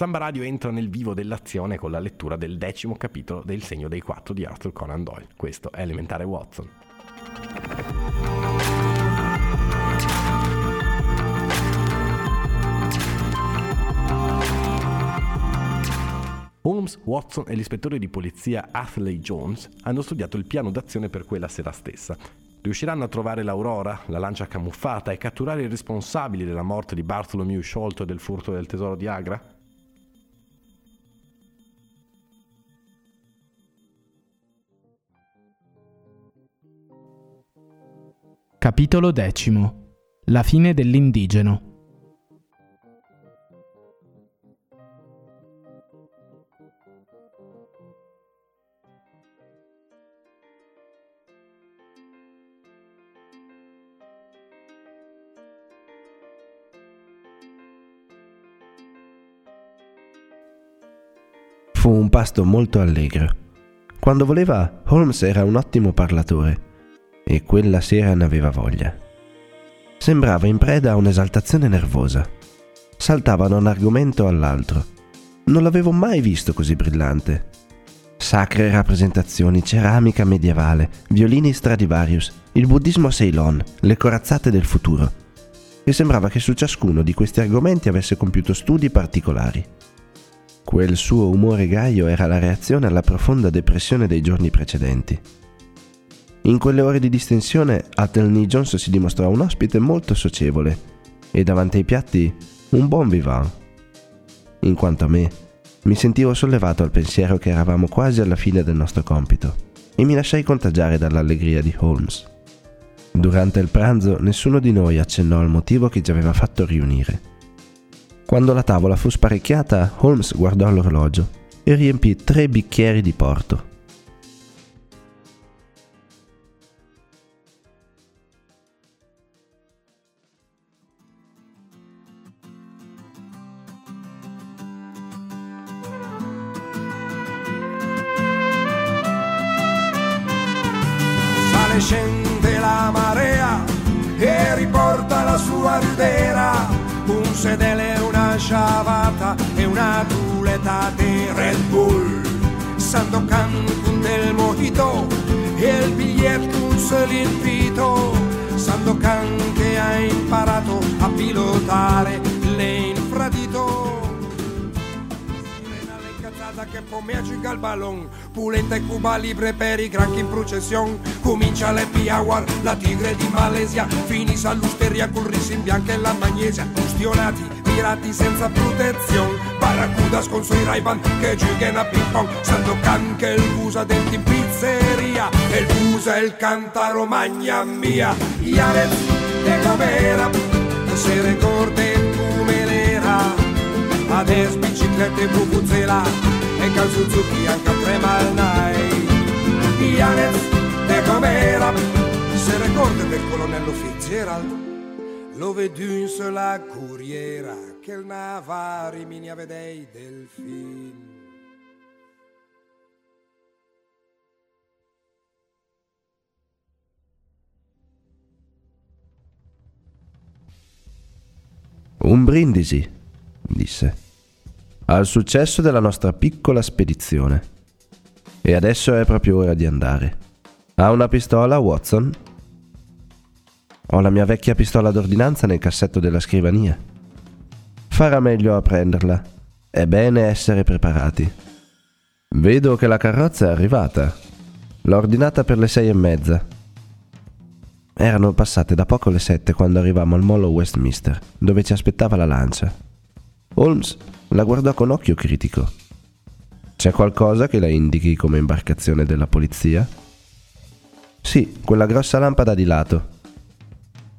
Samba Radio entra nel vivo dell'azione con la lettura del 10° capitolo del Segno dei Quattro di Arthur Conan Doyle. Questo è Elementare Watson. Holmes, Watson e l'ispettore di polizia Athelney Jones hanno studiato il piano d'azione per quella sera stessa. Riusciranno a trovare l'Aurora, la lancia camuffata, e catturare i responsabili della morte di Bartholomew Sholto e del furto del tesoro di Agra? Capitolo 10. La fine dell'indigeno. Fu un pasto molto allegro. Quando voleva, Holmes era un ottimo parlatore, e quella sera ne aveva voglia. Sembrava in preda a un'esaltazione nervosa. Saltava da un argomento all'altro. Non l'avevo mai visto così brillante. Sacre rappresentazioni, ceramica medievale, violini Stradivarius, il buddismo a Ceylon, le corazzate del futuro. E sembrava che su ciascuno di questi argomenti avesse compiuto studi particolari. Quel suo umore gaio era la reazione alla profonda depressione dei giorni precedenti. In quelle ore di distensione Athelney Jones si dimostrò un ospite molto socievole e davanti ai piatti un buon vivant. In quanto a me, mi sentivo sollevato al pensiero che eravamo quasi alla fine del nostro compito e mi lasciai contagiare dall'allegria di Holmes. Durante il pranzo nessuno di noi accennò al motivo che ci aveva fatto riunire. Quando la tavola fu sparecchiata, Holmes guardò l'orologio e riempì 3 bicchieri di porto. Sale e scende la marea e riporta la sua ridera, un sedele, una sciavata e una culetta di Red Bull, Sandokan con del mojito e il biglietto un solo invito, Sandokan che ha imparato a pilotare l'infradito. Sirena l'incazzata che pomea cica il ballon, pulenta e Cuba libre per i granchi in processione, comincia le piawar, la tigre di Malesia, finisce all'usteria col riso in bianco e la magnesia, ustionati, pirati senza protezione, barracudas con sui Ray-Ban che giocano a ping pong, Sandokan che il busa denti in pizzeria, il busa e il cantaro magna mia, Iarez de Gomera, se recorde pumelera, ades biciclette vuvuzela, e calzuzuki anche a Tremalnai, Ianez de Gomera, se ricorda del colonnello Fitzgerald, lo vedu in sola curiera, che il navari mini avedei del film. Un brindisi, disse, al successo della nostra piccola spedizione. E adesso è proprio ora di andare. Ha una pistola, Watson? Ho la mia vecchia pistola d'ordinanza nel cassetto della scrivania. Farà meglio a prenderla. È bene essere preparati. Vedo che la carrozza è arrivata. L'ho ordinata per le 6:30. Erano passate da poco le 7 quando arrivammo al molo Westminster, dove ci aspettava la lancia. Holmes la guardò con occhio critico. C'è qualcosa che la indichi come imbarcazione della polizia? Sì, quella grossa lampada di lato.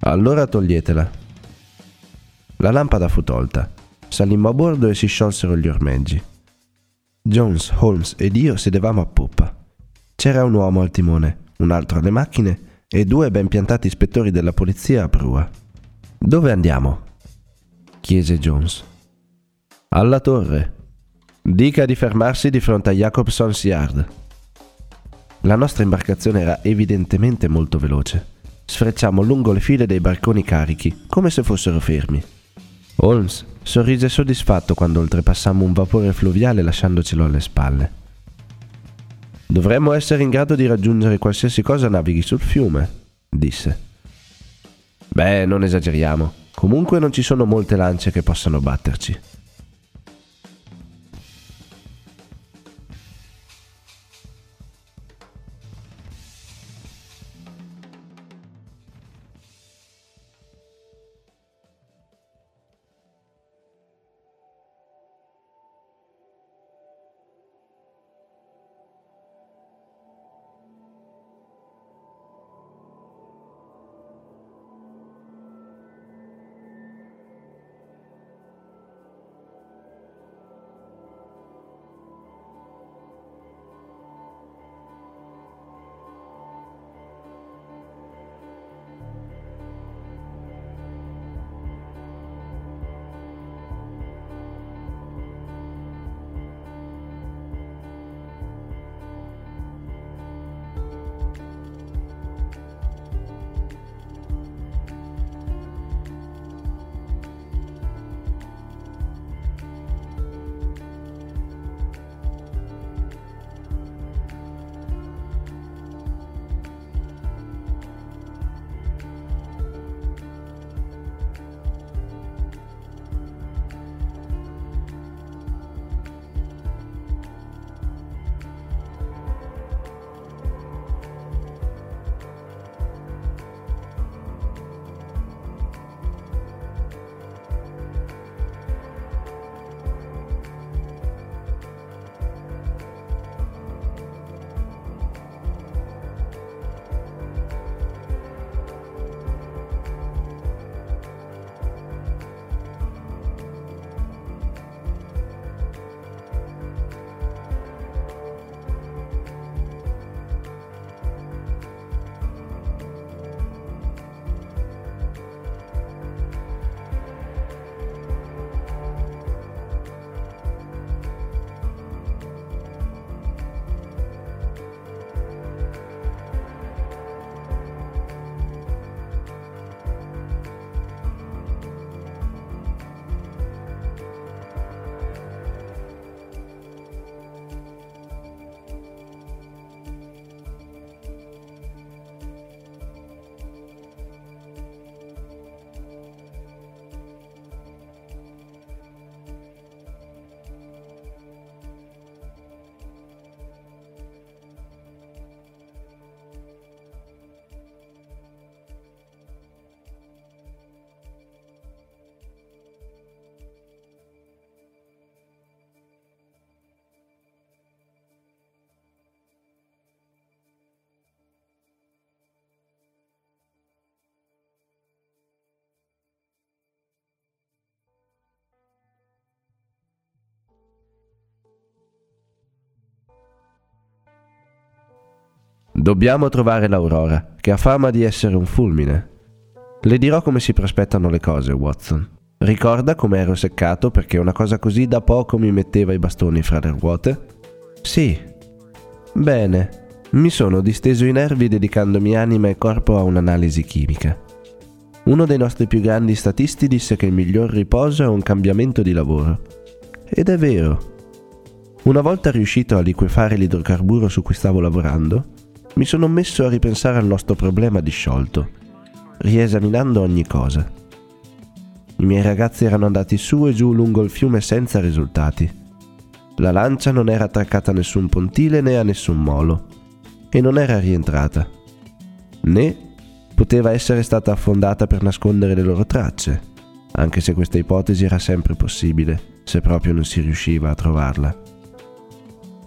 Allora toglietela. La lampada fu tolta. Salimmo a bordo e si sciolsero gli ormeggi. Jones, Holmes ed io sedevamo a poppa. C'era un uomo al timone, un altro alle macchine e 2 ben piantati ispettori della polizia a prua. Dove andiamo? Chiese Jones. Alla torre. Dica di fermarsi di fronte a Jacobson's Yard. La nostra imbarcazione era evidentemente molto veloce. Sfrecciammo lungo le file dei barconi carichi, come se fossero fermi. Holmes sorrise soddisfatto quando oltrepassammo un vapore fluviale lasciandocelo alle spalle. «Dovremmo essere in grado di raggiungere qualsiasi cosa navighi sul fiume», disse. «Beh, non esageriamo. Comunque non ci sono molte lance che possano batterci». «Dobbiamo trovare l'Aurora, che ha fama di essere un fulmine. Le dirò come si prospettano le cose, Watson. Ricorda come ero seccato perché una cosa così da poco mi metteva i bastoni fra le ruote?» «Sì». «Bene. Mi sono disteso i nervi dedicandomi anima e corpo a un'analisi chimica. Uno dei nostri più grandi statisti disse che il miglior riposo è un cambiamento di lavoro. Ed è vero. Una volta riuscito a liquefare l'idrocarburo su cui stavo lavorando, mi sono messo a ripensare al nostro problema di Sholto, riesaminando ogni cosa. I miei ragazzi erano andati su e giù lungo il fiume senza risultati. La lancia non era attraccata a nessun pontile né a nessun molo, e non era rientrata, né poteva essere stata affondata per nascondere le loro tracce, anche se questa ipotesi era sempre possibile, se proprio non si riusciva a trovarla.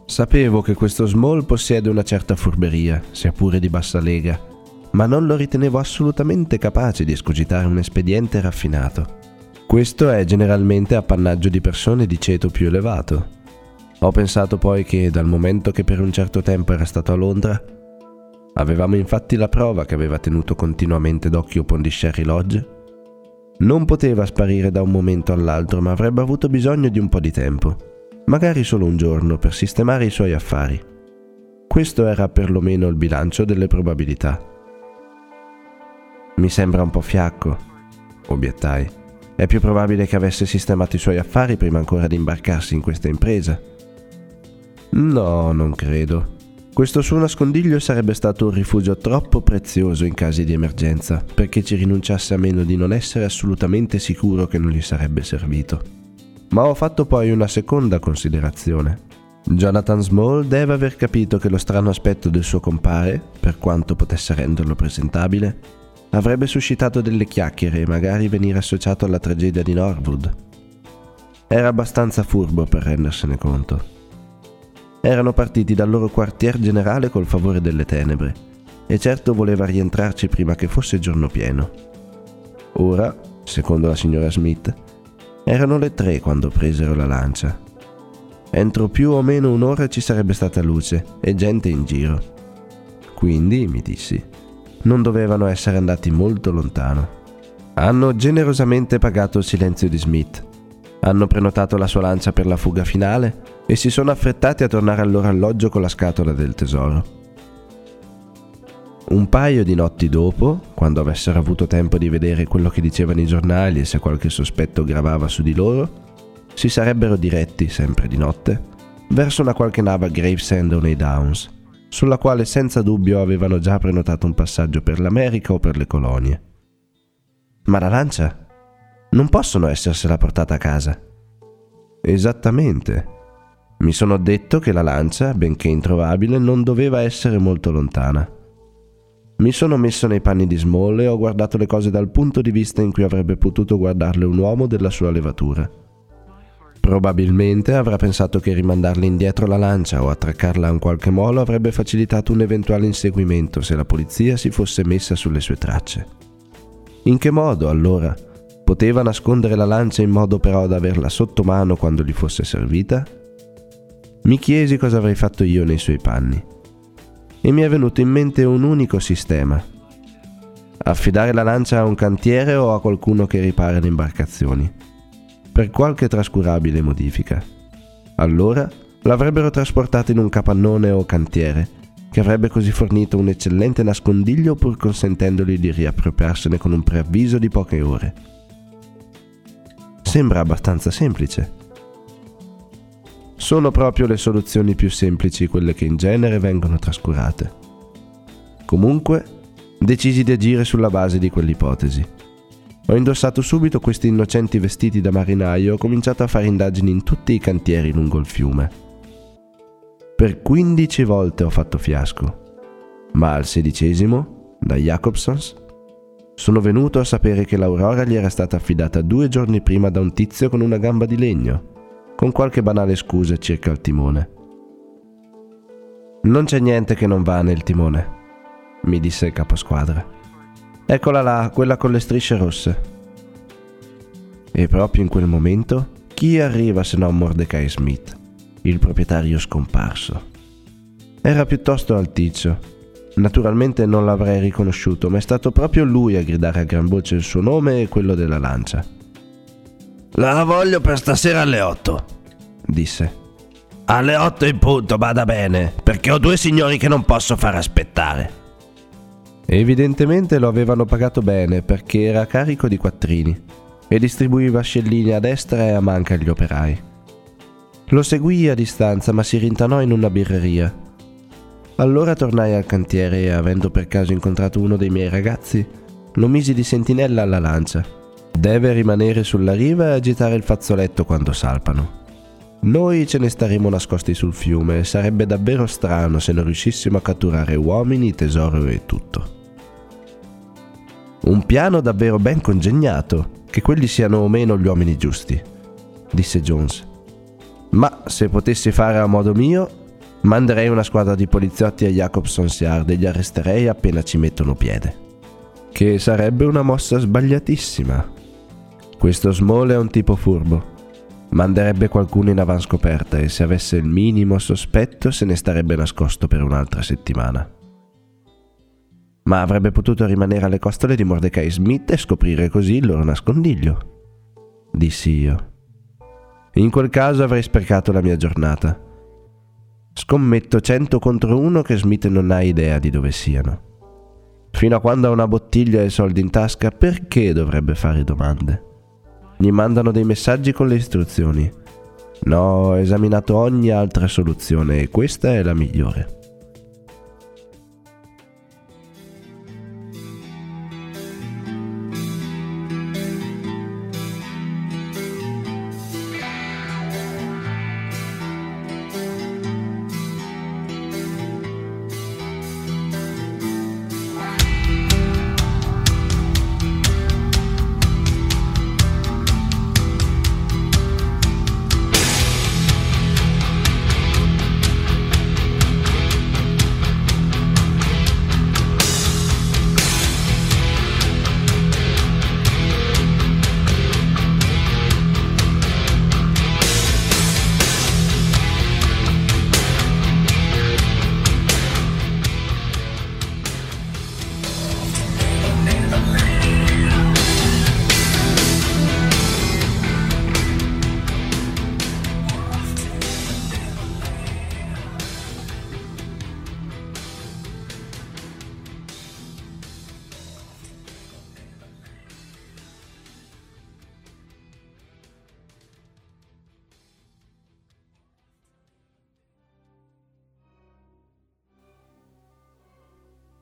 Sapevo che questo Smolle possiede una certa furberia, sia pure di bassa lega, ma non lo ritenevo assolutamente capace di escogitare un espediente raffinato. Questo è generalmente appannaggio di persone di ceto più elevato. Ho pensato poi che, dal momento che per un certo tempo era stato a Londra, avevamo infatti la prova che aveva tenuto continuamente d'occhio Pondicherry Lodge, non poteva sparire da un momento all'altro, ma avrebbe avuto bisogno di un po' di tempo, magari solo un giorno, per sistemare i suoi affari. Questo era perlomeno il bilancio delle probabilità. «Mi sembra un po' fiacco», obiettai, È più probabile che avesse sistemato i suoi affari prima ancora di imbarcarsi in questa impresa. No, non credo. Questo suo nascondiglio sarebbe stato un rifugio troppo prezioso in casi di emergenza, perché ci rinunciasse a meno di non essere assolutamente sicuro che non gli sarebbe servito. Ma ho fatto poi una seconda considerazione. Jonathan Small deve aver capito che lo strano aspetto del suo compare, per quanto potesse renderlo presentabile, avrebbe suscitato delle chiacchiere e magari venire associato alla tragedia di Norwood. Era abbastanza furbo per rendersene conto. Erano partiti dal loro quartier generale col favore delle tenebre, e certo voleva rientrarci prima che fosse giorno pieno. Ora, secondo la signora Smith, erano le 3 quando presero la lancia. Entro più o meno un'ora ci sarebbe stata luce e gente in giro. Quindi, mi dissi, non dovevano essere andati molto lontano. Hanno generosamente pagato il silenzio di Smith. Hanno prenotato la sua lancia per la fuga finale e si sono affrettati a tornare al loro alloggio con la scatola del tesoro. Un paio di notti dopo, quando avessero avuto tempo di vedere quello che dicevano i giornali e se qualche sospetto gravava su di loro, si sarebbero diretti, sempre di notte, verso una qualche nave a Gravesend o nei Downs, sulla quale senza dubbio avevano già prenotato un passaggio per l'America o per le colonie. Ma la lancia? Non possono essersela portata a casa. Esattamente. Mi sono detto che la lancia, benché introvabile, non doveva essere molto lontana. Mi sono messo nei panni di Smolle e ho guardato le cose dal punto di vista in cui avrebbe potuto guardarle un uomo della sua levatura. Probabilmente avrà pensato che rimandarle indietro la lancia o attraccarla a un qualche molo avrebbe facilitato un eventuale inseguimento se la polizia si fosse messa sulle sue tracce. In che modo, allora, poteva nascondere la lancia in modo però da averla sotto mano quando gli fosse servita? Mi chiesi cosa avrei fatto io nei suoi panni. E mi è venuto in mente un unico sistema. Affidare la lancia a un cantiere o a qualcuno che ripara le imbarcazioni, per qualche trascurabile modifica. Allora l'avrebbero trasportata in un capannone o cantiere, che avrebbe così fornito un eccellente nascondiglio pur consentendogli di riappropriarsene con un preavviso di poche ore. Sembra abbastanza semplice. Sono proprio le soluzioni più semplici quelle che in genere vengono trascurate. Comunque, decisi di agire sulla base di quell'ipotesi. Ho indossato subito questi innocenti vestiti da marinaio e ho cominciato a fare indagini in tutti i cantieri lungo il fiume. Per 15 volte ho fatto fiasco, ma al 16°, da Jacobson's, sono venuto a sapere che l'Aurora gli era stata affidata 2 giorni prima da un tizio con una gamba di legno, con qualche banale scusa circa il timone. «Non c'è niente che non va nel timone», mi disse il caposquadra. «Eccola là, quella con le strisce rosse». E proprio in quel momento, chi arriva se non Mordecai Smith, il proprietario scomparso? Era piuttosto alticcio. Naturalmente non l'avrei riconosciuto, ma è stato proprio lui a gridare a gran voce il suo nome e quello della lancia. «La voglio per stasera alle 8», disse. «Alle 8 in punto, bada bene, perché ho 2 signori che non posso far aspettare». Evidentemente lo avevano pagato bene, perché era carico di quattrini e distribuiva scellini a destra e a manca agli operai. Lo seguii a distanza, ma si rintanò in una birreria. Allora tornai al cantiere e, avendo per caso incontrato uno dei miei ragazzi, lo misi di sentinella alla lancia. Deve rimanere sulla riva e agitare il fazzoletto quando salpano. Noi ce ne staremo nascosti sul fiume e sarebbe davvero strano se non riuscissimo a catturare uomini, tesoro e tutto. «Un piano davvero ben congegnato, che quelli siano o meno gli uomini giusti», disse Jones. «Ma se potessi fare a modo mio, manderei una squadra di poliziotti a Jacobson's Yard e li arresterei appena ci mettono piede». Che sarebbe una mossa sbagliatissima. Questo Smolle è un tipo furbo. Manderebbe qualcuno in avanscoperta e se avesse il minimo sospetto se ne starebbe nascosto per un'altra settimana. Ma avrebbe potuto rimanere alle costole di Mordecai Smith e scoprire così il loro nascondiglio, dissi io. In quel caso avrei sprecato la mia giornata. Scommetto 100 contro 1 che Smith non ha idea di dove siano. Fino a quando ha una bottiglia e soldi in tasca, perché dovrebbe fare domande? gli mandano dei messaggi con le istruzioni. No, ho esaminato ogni altra soluzione e questa è la migliore.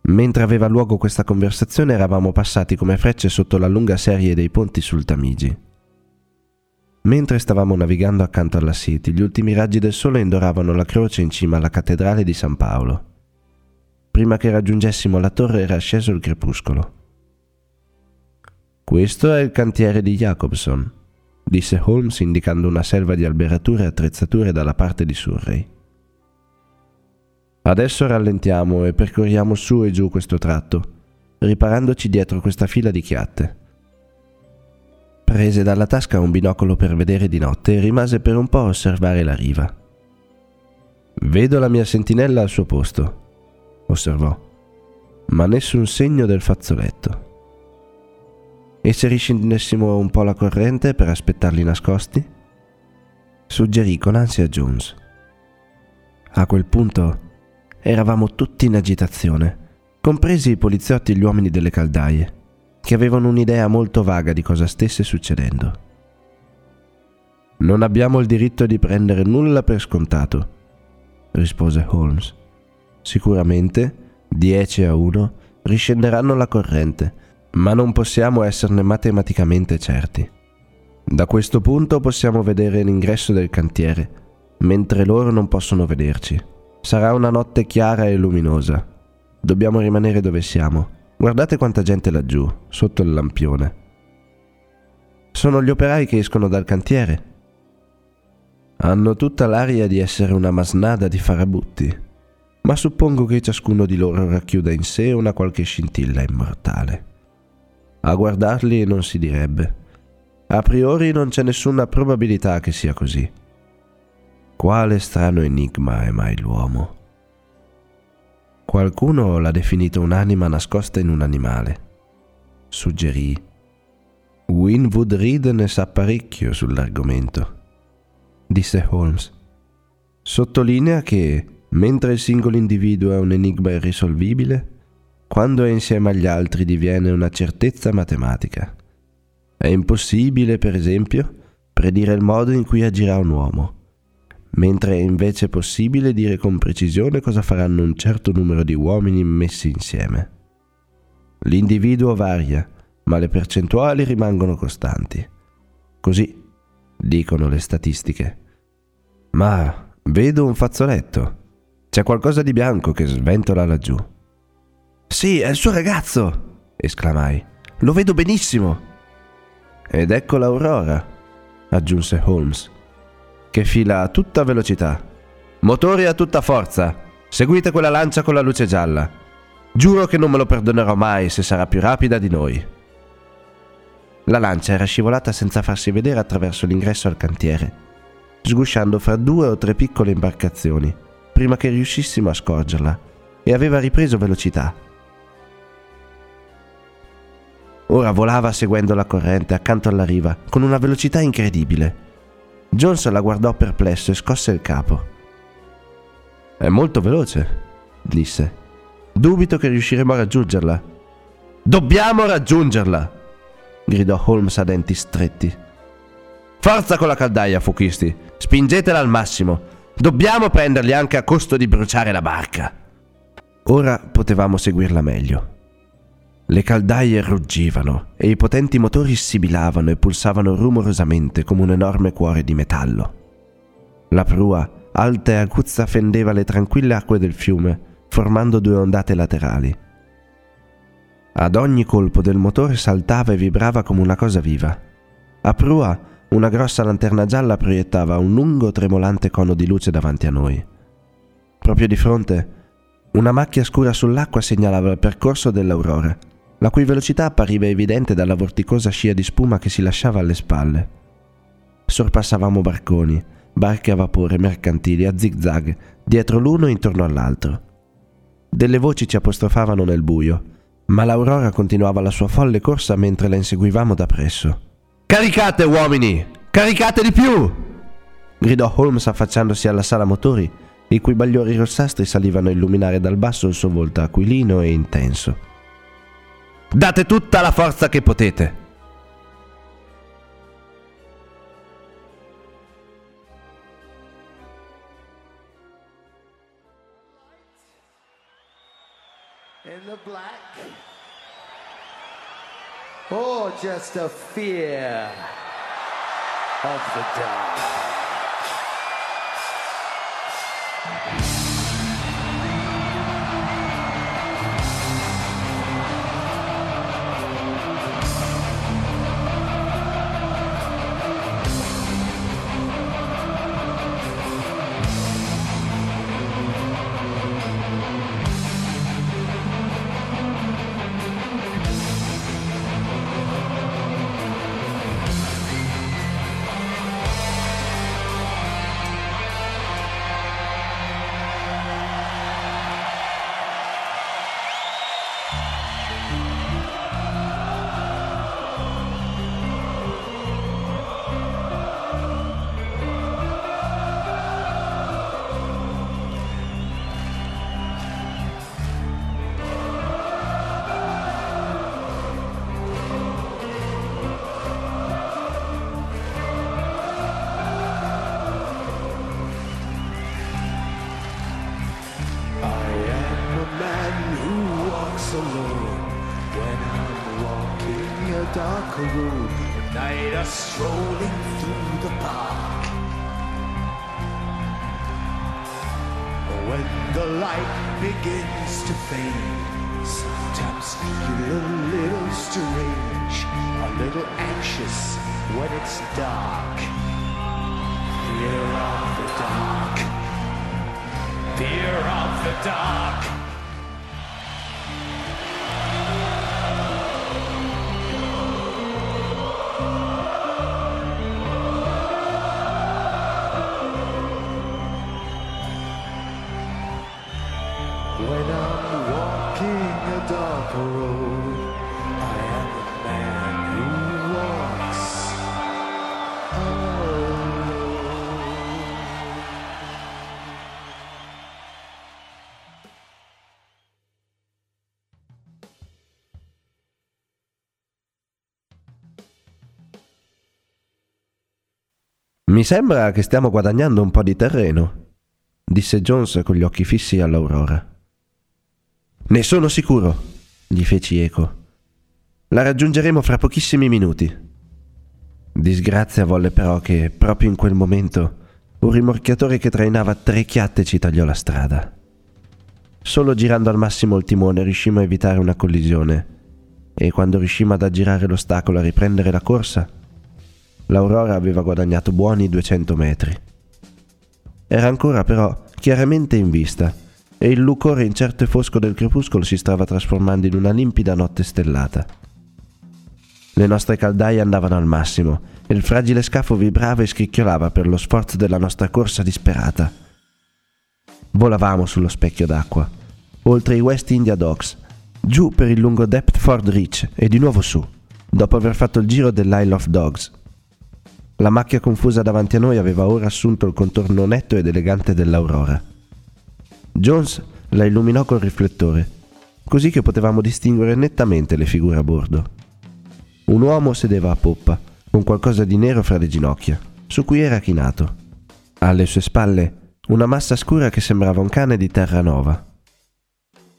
Mentre aveva luogo questa conversazione eravamo passati come frecce sotto la lunga serie dei ponti sul Tamigi. Mentre stavamo navigando accanto alla City, gli ultimi raggi del sole indoravano la croce in cima alla cattedrale di San Paolo. Prima che raggiungessimo la torre era sceso il crepuscolo. «Questo è il cantiere di Jacobson», disse Holmes indicando una selva di alberature e attrezzature dalla parte di Surrey. Adesso rallentiamo e percorriamo su e giù questo tratto, riparandoci dietro questa fila di chiatte. Prese dalla tasca un binocolo per vedere di notte e rimase per un po' a osservare la riva. «Vedo la mia sentinella al suo posto», osservò, «ma nessun segno del fazzoletto. E se riscendessimo un po' la corrente per aspettarli nascosti?» Suggerì con ansia Jones. A quel punto eravamo tutti in agitazione, compresi i poliziotti e gli uomini delle caldaie, che avevano un'idea molto vaga di cosa stesse succedendo. «Non abbiamo il diritto di prendere nulla per scontato», rispose Holmes. «Sicuramente, 10-1, riscenderanno la corrente, ma non possiamo esserne matematicamente certi. Da questo punto possiamo vedere l'ingresso del cantiere, mentre loro non possono vederci. Sarà una notte chiara e luminosa. Dobbiamo rimanere dove siamo. Guardate quanta gente laggiù, sotto il lampione. Sono gli operai che escono dal cantiere. Hanno tutta l'aria di essere una masnada di farabutti, ma suppongo che ciascuno di loro racchiuda in sé una qualche scintilla immortale. A guardarli non si direbbe. A priori non c'è nessuna probabilità che sia così. Quale strano enigma è mai l'uomo? Qualcuno l'ha definito un'anima nascosta in un animale», suggerì. «Wynwood Reed ne sa parecchio sull'argomento», disse Holmes. «Sottolinea che, mentre il singolo individuo è un enigma irrisolvibile, quando è insieme agli altri diviene una certezza matematica. È impossibile, per esempio, predire il modo in cui agirà un uomo, mentre è invece possibile dire con precisione cosa faranno un certo numero di uomini messi insieme. L'individuo varia, ma le percentuali rimangono costanti. Così dicono le statistiche. Ma vedo un fazzoletto. C'è qualcosa di bianco che sventola laggiù». «Sì, è il suo ragazzo!» esclamai. «Lo vedo benissimo!» «Ed ecco l'aurora», aggiunse Holmes, «che fila a tutta velocità. Motori a tutta forza. Seguite quella lancia con la luce gialla. Giuro che non me lo perdonerò mai se sarà più rapida di noi». La lancia era scivolata senza farsi vedere attraverso l'ingresso al cantiere, sgusciando fra 2 o 3 piccole imbarcazioni, prima che riuscissimo a scorgerla, e aveva ripreso velocità. Ora volava seguendo la corrente accanto alla riva, con una velocità incredibile. Jones la guardò perplesso e scosse il capo. «È molto veloce», disse. «Dubito che riusciremo a raggiungerla». «Dobbiamo raggiungerla!» gridò Holmes a denti stretti. Forza con la caldaia, fuochisti. Spingetela al massimo. Dobbiamo prenderli anche a costo di bruciare la barca. Ora potevamo seguirla meglio. Le caldaie ruggivano e i potenti motori sibilavano e pulsavano rumorosamente come un enorme cuore di metallo. La prua, alta e aguzza, fendeva le tranquille acque del fiume, formando due ondate laterali. Ad ogni colpo del motore saltava e vibrava come una cosa viva. A prua, una grossa lanterna gialla proiettava un lungo tremolante cono di luce davanti a noi. Proprio di fronte, una macchia scura sull'acqua segnalava il percorso dell'aurora, la cui velocità appariva evidente dalla vorticosa scia di spuma che si lasciava alle spalle. Sorpassavamo barconi, barche a vapore, mercantili, a zig-zag, dietro l'uno e intorno all'altro. Delle voci ci apostrofavano nel buio, ma l'aurora continuava la sua folle corsa mentre la inseguivamo da presso. «Caricate, uomini! Caricate di più!» gridò Holmes affacciandosi alla sala motori, i cui bagliori rossastri salivano a illuminare dal basso il suo volto aquilino e intenso. «Date tutta la forza che potete!» In the black, or just a fear of the dark. «Mi sembra che stiamo guadagnando un po' di terreno», disse Jones con gli occhi fissi all'aurora. «Ne sono sicuro», gli feci eco. «La raggiungeremo fra pochissimi minuti». Disgrazia volle però che, proprio in quel momento, un rimorchiatore che trainava 3 chiatte ci tagliò la strada. Solo girando al massimo il timone riuscimmo a evitare una collisione e quando riuscimmo ad aggirare l'ostacolo e a riprendere la corsa, l'aurora aveva guadagnato buoni 200 metri. Era ancora però chiaramente in vista e il lucore incerto e fosco del crepuscolo si stava trasformando in una limpida notte stellata. Le nostre caldaie andavano al massimo e il fragile scafo vibrava e scricchiolava per lo sforzo della nostra corsa disperata. Volavamo sullo specchio d'acqua, oltre i West India Docks, giù per il lungo Deptford Reach e di nuovo su, dopo aver fatto il giro dell'Isle of Dogs. La macchia confusa davanti a noi aveva ora assunto il contorno netto ed elegante dell'aurora. Jones la illuminò col riflettore, così che potevamo distinguere nettamente le figure a bordo. Un uomo sedeva a poppa, un qualcosa di nero fra le ginocchia, su cui era chinato. Alle sue spalle una massa scura che sembrava un cane di Terranova.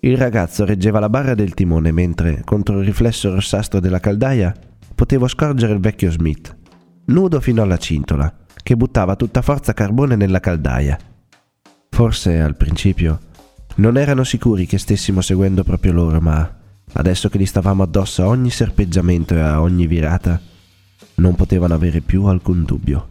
Il ragazzo reggeva la barra del timone mentre, contro il riflesso rossastro della caldaia, potevo scorgere il vecchio Smith, nudo fino alla cintola, che buttava tutta forza carbone nella caldaia. Forse, al principio, non erano sicuri che stessimo seguendo proprio loro, ma adesso che li stavamo addosso a ogni serpeggiamento e a ogni virata, non potevano avere più alcun dubbio.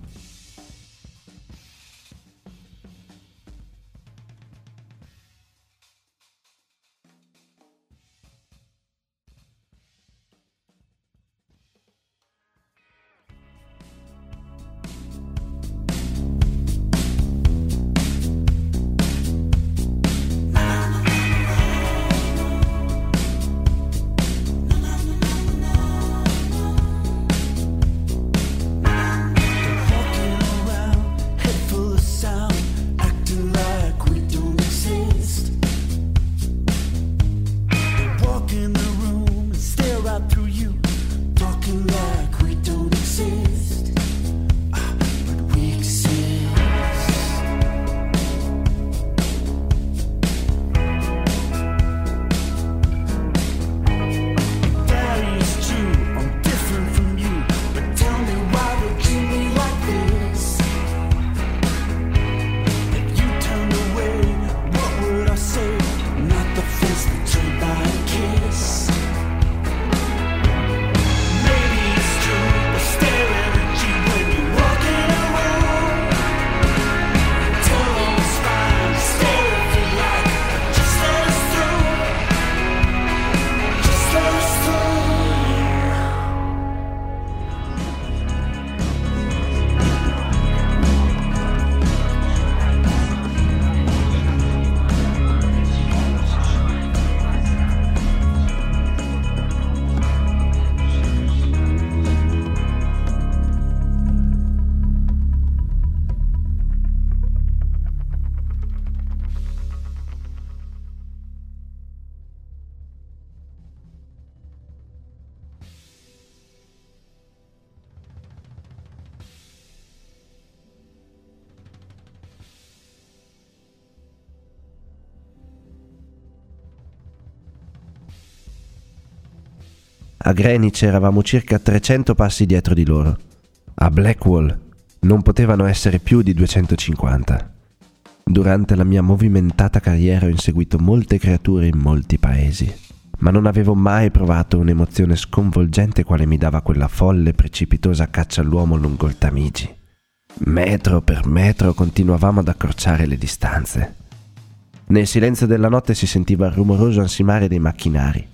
A Greenwich eravamo circa 300 passi dietro di loro. A Blackwall non potevano essere più di 250. Durante la mia movimentata carriera ho inseguito molte creature in molti paesi, ma non avevo mai provato un'emozione sconvolgente quale mi dava quella folle precipitosa caccia all'uomo lungo il Tamigi. Metro per metro continuavamo ad accorciare le distanze. Nel silenzio della notte si sentiva il rumoroso ansimare dei macchinari.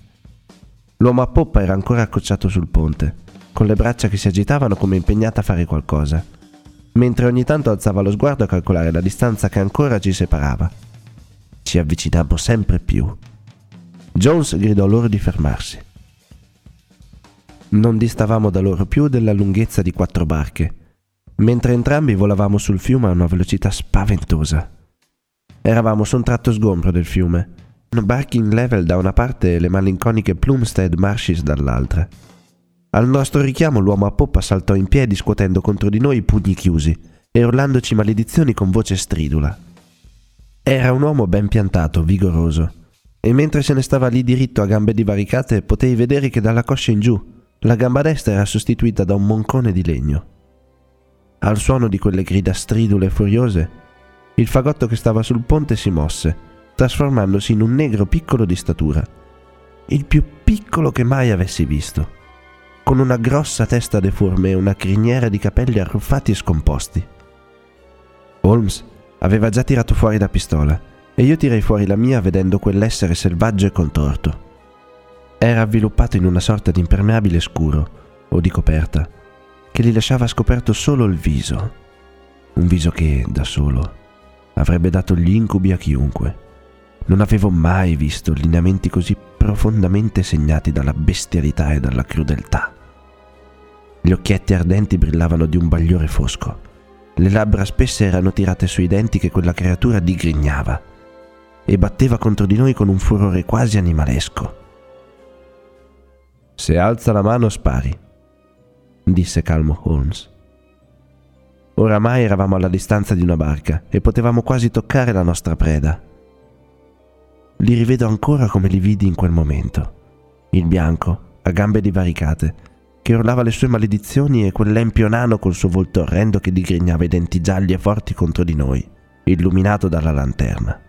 L'uomo a poppa era ancora accocciato sul ponte, con le braccia che si agitavano come impegnata a fare qualcosa, mentre ogni tanto alzava lo sguardo a calcolare la distanza che ancora ci separava. Ci avvicinavamo sempre più. Jones gridò loro di fermarsi. Non distavamo da loro più della lunghezza di 4 barche, mentre entrambi volavamo sul fiume a una velocità spaventosa. Eravamo su un tratto sgombro del fiume, Barking level da una parte e le malinconiche Plumstead Marshes dall'altra. Al nostro richiamo l'uomo a poppa saltò in piedi scuotendo contro di noi i pugni chiusi e urlandoci maledizioni con voce stridula. Era un uomo ben piantato, vigoroso, e mentre se ne stava lì diritto a gambe divaricate potei vedere che dalla coscia in giù la gamba destra era sostituita da un moncone di legno. Al suono di quelle grida stridule e furiose, il fagotto che stava sul ponte si mosse, trasformandosi in un negro piccolo di statura, il più piccolo che mai avessi visto, con una grossa testa deforme e una criniera di capelli arruffati e scomposti. Holmes aveva già tirato fuori la pistola e io tirai fuori la mia vedendo quell'essere selvaggio e contorto. Era avviluppato in una sorta di impermeabile scuro, o di coperta, che gli lasciava scoperto solo il viso, un viso che, da solo, avrebbe dato gli incubi a chiunque. Non avevo mai visto lineamenti così profondamente segnati dalla bestialità e dalla crudeltà. Gli occhietti ardenti brillavano di un bagliore fosco. Le labbra spesse erano tirate sui denti che quella creatura digrignava e batteva contro di noi con un furore quasi animalesco. «Se alza la mano, spari», disse calmo Holmes. Oramai eravamo alla distanza di una barca e potevamo quasi toccare la nostra preda. Li rivedo ancora come li vidi in quel momento. Il bianco, a gambe divaricate, che urlava le sue maledizioni e quell'empio nano col suo volto orrendo che digrignava i denti gialli e forti contro di noi, illuminato dalla lanterna.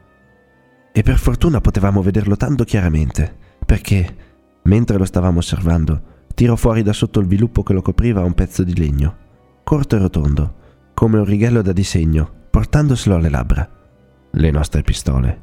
E per fortuna potevamo vederlo tanto chiaramente, perché, mentre lo stavamo osservando, tirò fuori da sotto il viluppo che lo copriva un pezzo di legno, corto e rotondo, come un righello da disegno, portandoselo alle labbra. Le nostre pistole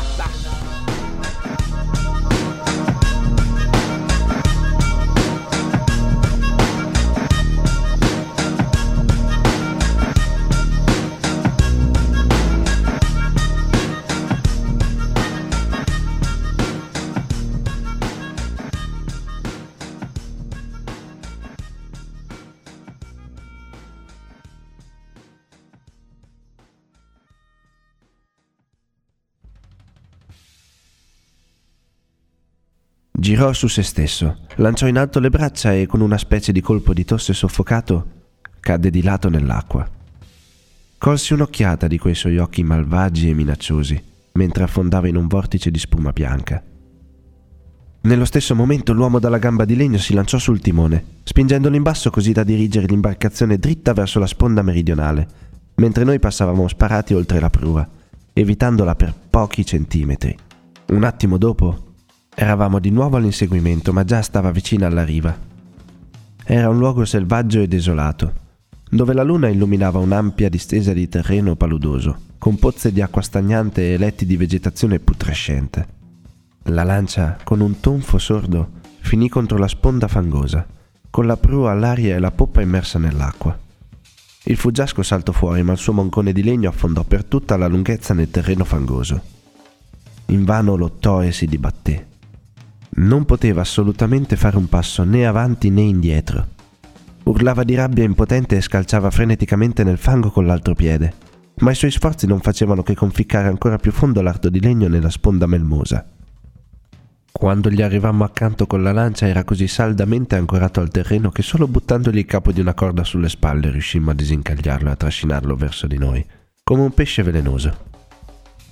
Girò su se stesso, lanciò in alto le braccia e con una specie di colpo di tosse soffocato cadde di lato nell'acqua. Colsi un'occhiata di quei suoi occhi malvagi e minacciosi mentre affondava in un vortice di spuma bianca. Nello stesso momento l'uomo dalla gamba di legno si lanciò sul timone, spingendolo in basso così da dirigere l'imbarcazione dritta verso la sponda meridionale, mentre noi passavamo sparati oltre la prua, evitandola per pochi centimetri. Un attimo dopo eravamo di nuovo all'inseguimento, ma già stava vicina alla riva. Era un luogo selvaggio e desolato, dove la luna illuminava un'ampia distesa di terreno paludoso, con pozze di acqua stagnante e letti di vegetazione putrescente. La lancia, con un tonfo sordo, finì contro la sponda fangosa, con la prua all'aria e la poppa immersa nell'acqua. Il fuggiasco saltò fuori, ma il suo moncone di legno affondò per tutta la lunghezza nel terreno fangoso. Invano lottò e si dibatté. Non poteva assolutamente fare un passo né avanti né indietro. Urlava di rabbia impotente e scalciava freneticamente nel fango con l'altro piede, ma i suoi sforzi non facevano che conficcare ancora più fondo l'arto di legno nella sponda melmosa. Quando gli arrivammo accanto con la lancia era così saldamente ancorato al terreno che solo buttandogli il capo di una corda sulle spalle riuscimmo a disincagliarlo e a trascinarlo verso di noi, come un pesce velenoso.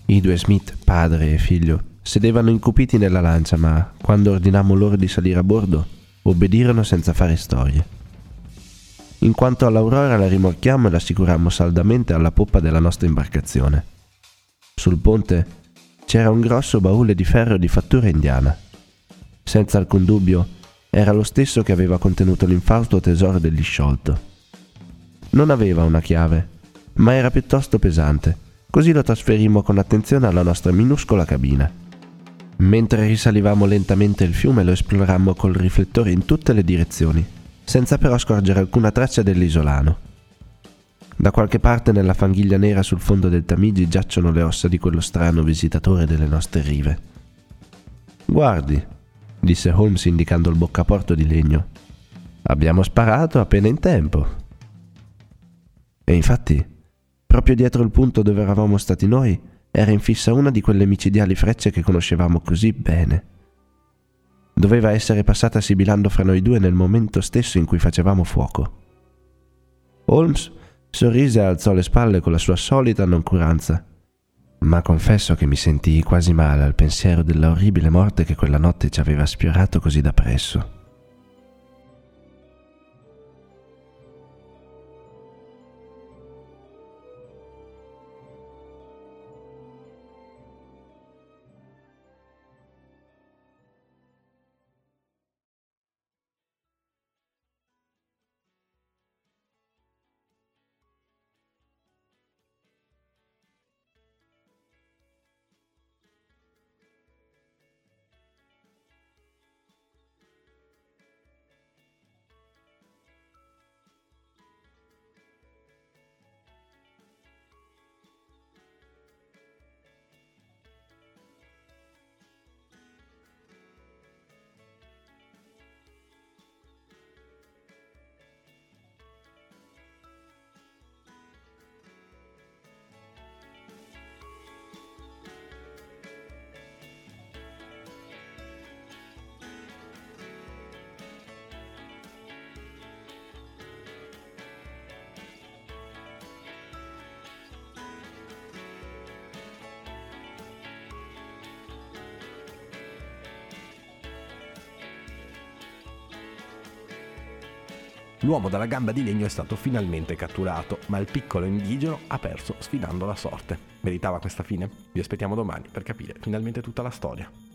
I due Smith, padre e figlio, sedevano incupiti nella lancia, ma quando ordinammo loro di salire a bordo, obbedirono senza fare storie. In quanto all'Aurora la rimorchiammo e la assicurammo saldamente alla poppa della nostra imbarcazione. Sul ponte c'era un grosso baule di ferro di fattura indiana. Senza alcun dubbio era lo stesso che aveva contenuto l'infausto tesoro degli Sholto. Non aveva una chiave, ma era piuttosto pesante, così lo trasferimmo con attenzione alla nostra minuscola cabina. Mentre risalivamo lentamente il fiume lo esplorammo col riflettore in tutte le direzioni, senza però scorgere alcuna traccia dell'isolano. Da qualche parte nella fanghiglia nera sul fondo del Tamigi giacciono le ossa di quello strano visitatore delle nostre rive. «Guardi», disse Holmes indicando il boccaporto di legno, «abbiamo sparato appena in tempo». E infatti, proprio dietro il punto dove eravamo stati noi, era infissa una di quelle micidiali frecce che conoscevamo così bene. Doveva essere passata sibilando fra noi due nel momento stesso in cui facevamo fuoco. Holmes sorrise e alzò le spalle con la sua solita noncuranza, ma confesso che mi sentii quasi male al pensiero della orribile morte che quella notte ci aveva sfiorato così da presso. L'uomo dalla gamba di legno è stato finalmente catturato, ma il piccolo indigeno ha perso sfidando la sorte. Meritava questa fine? Vi aspettiamo domani per capire finalmente tutta la storia.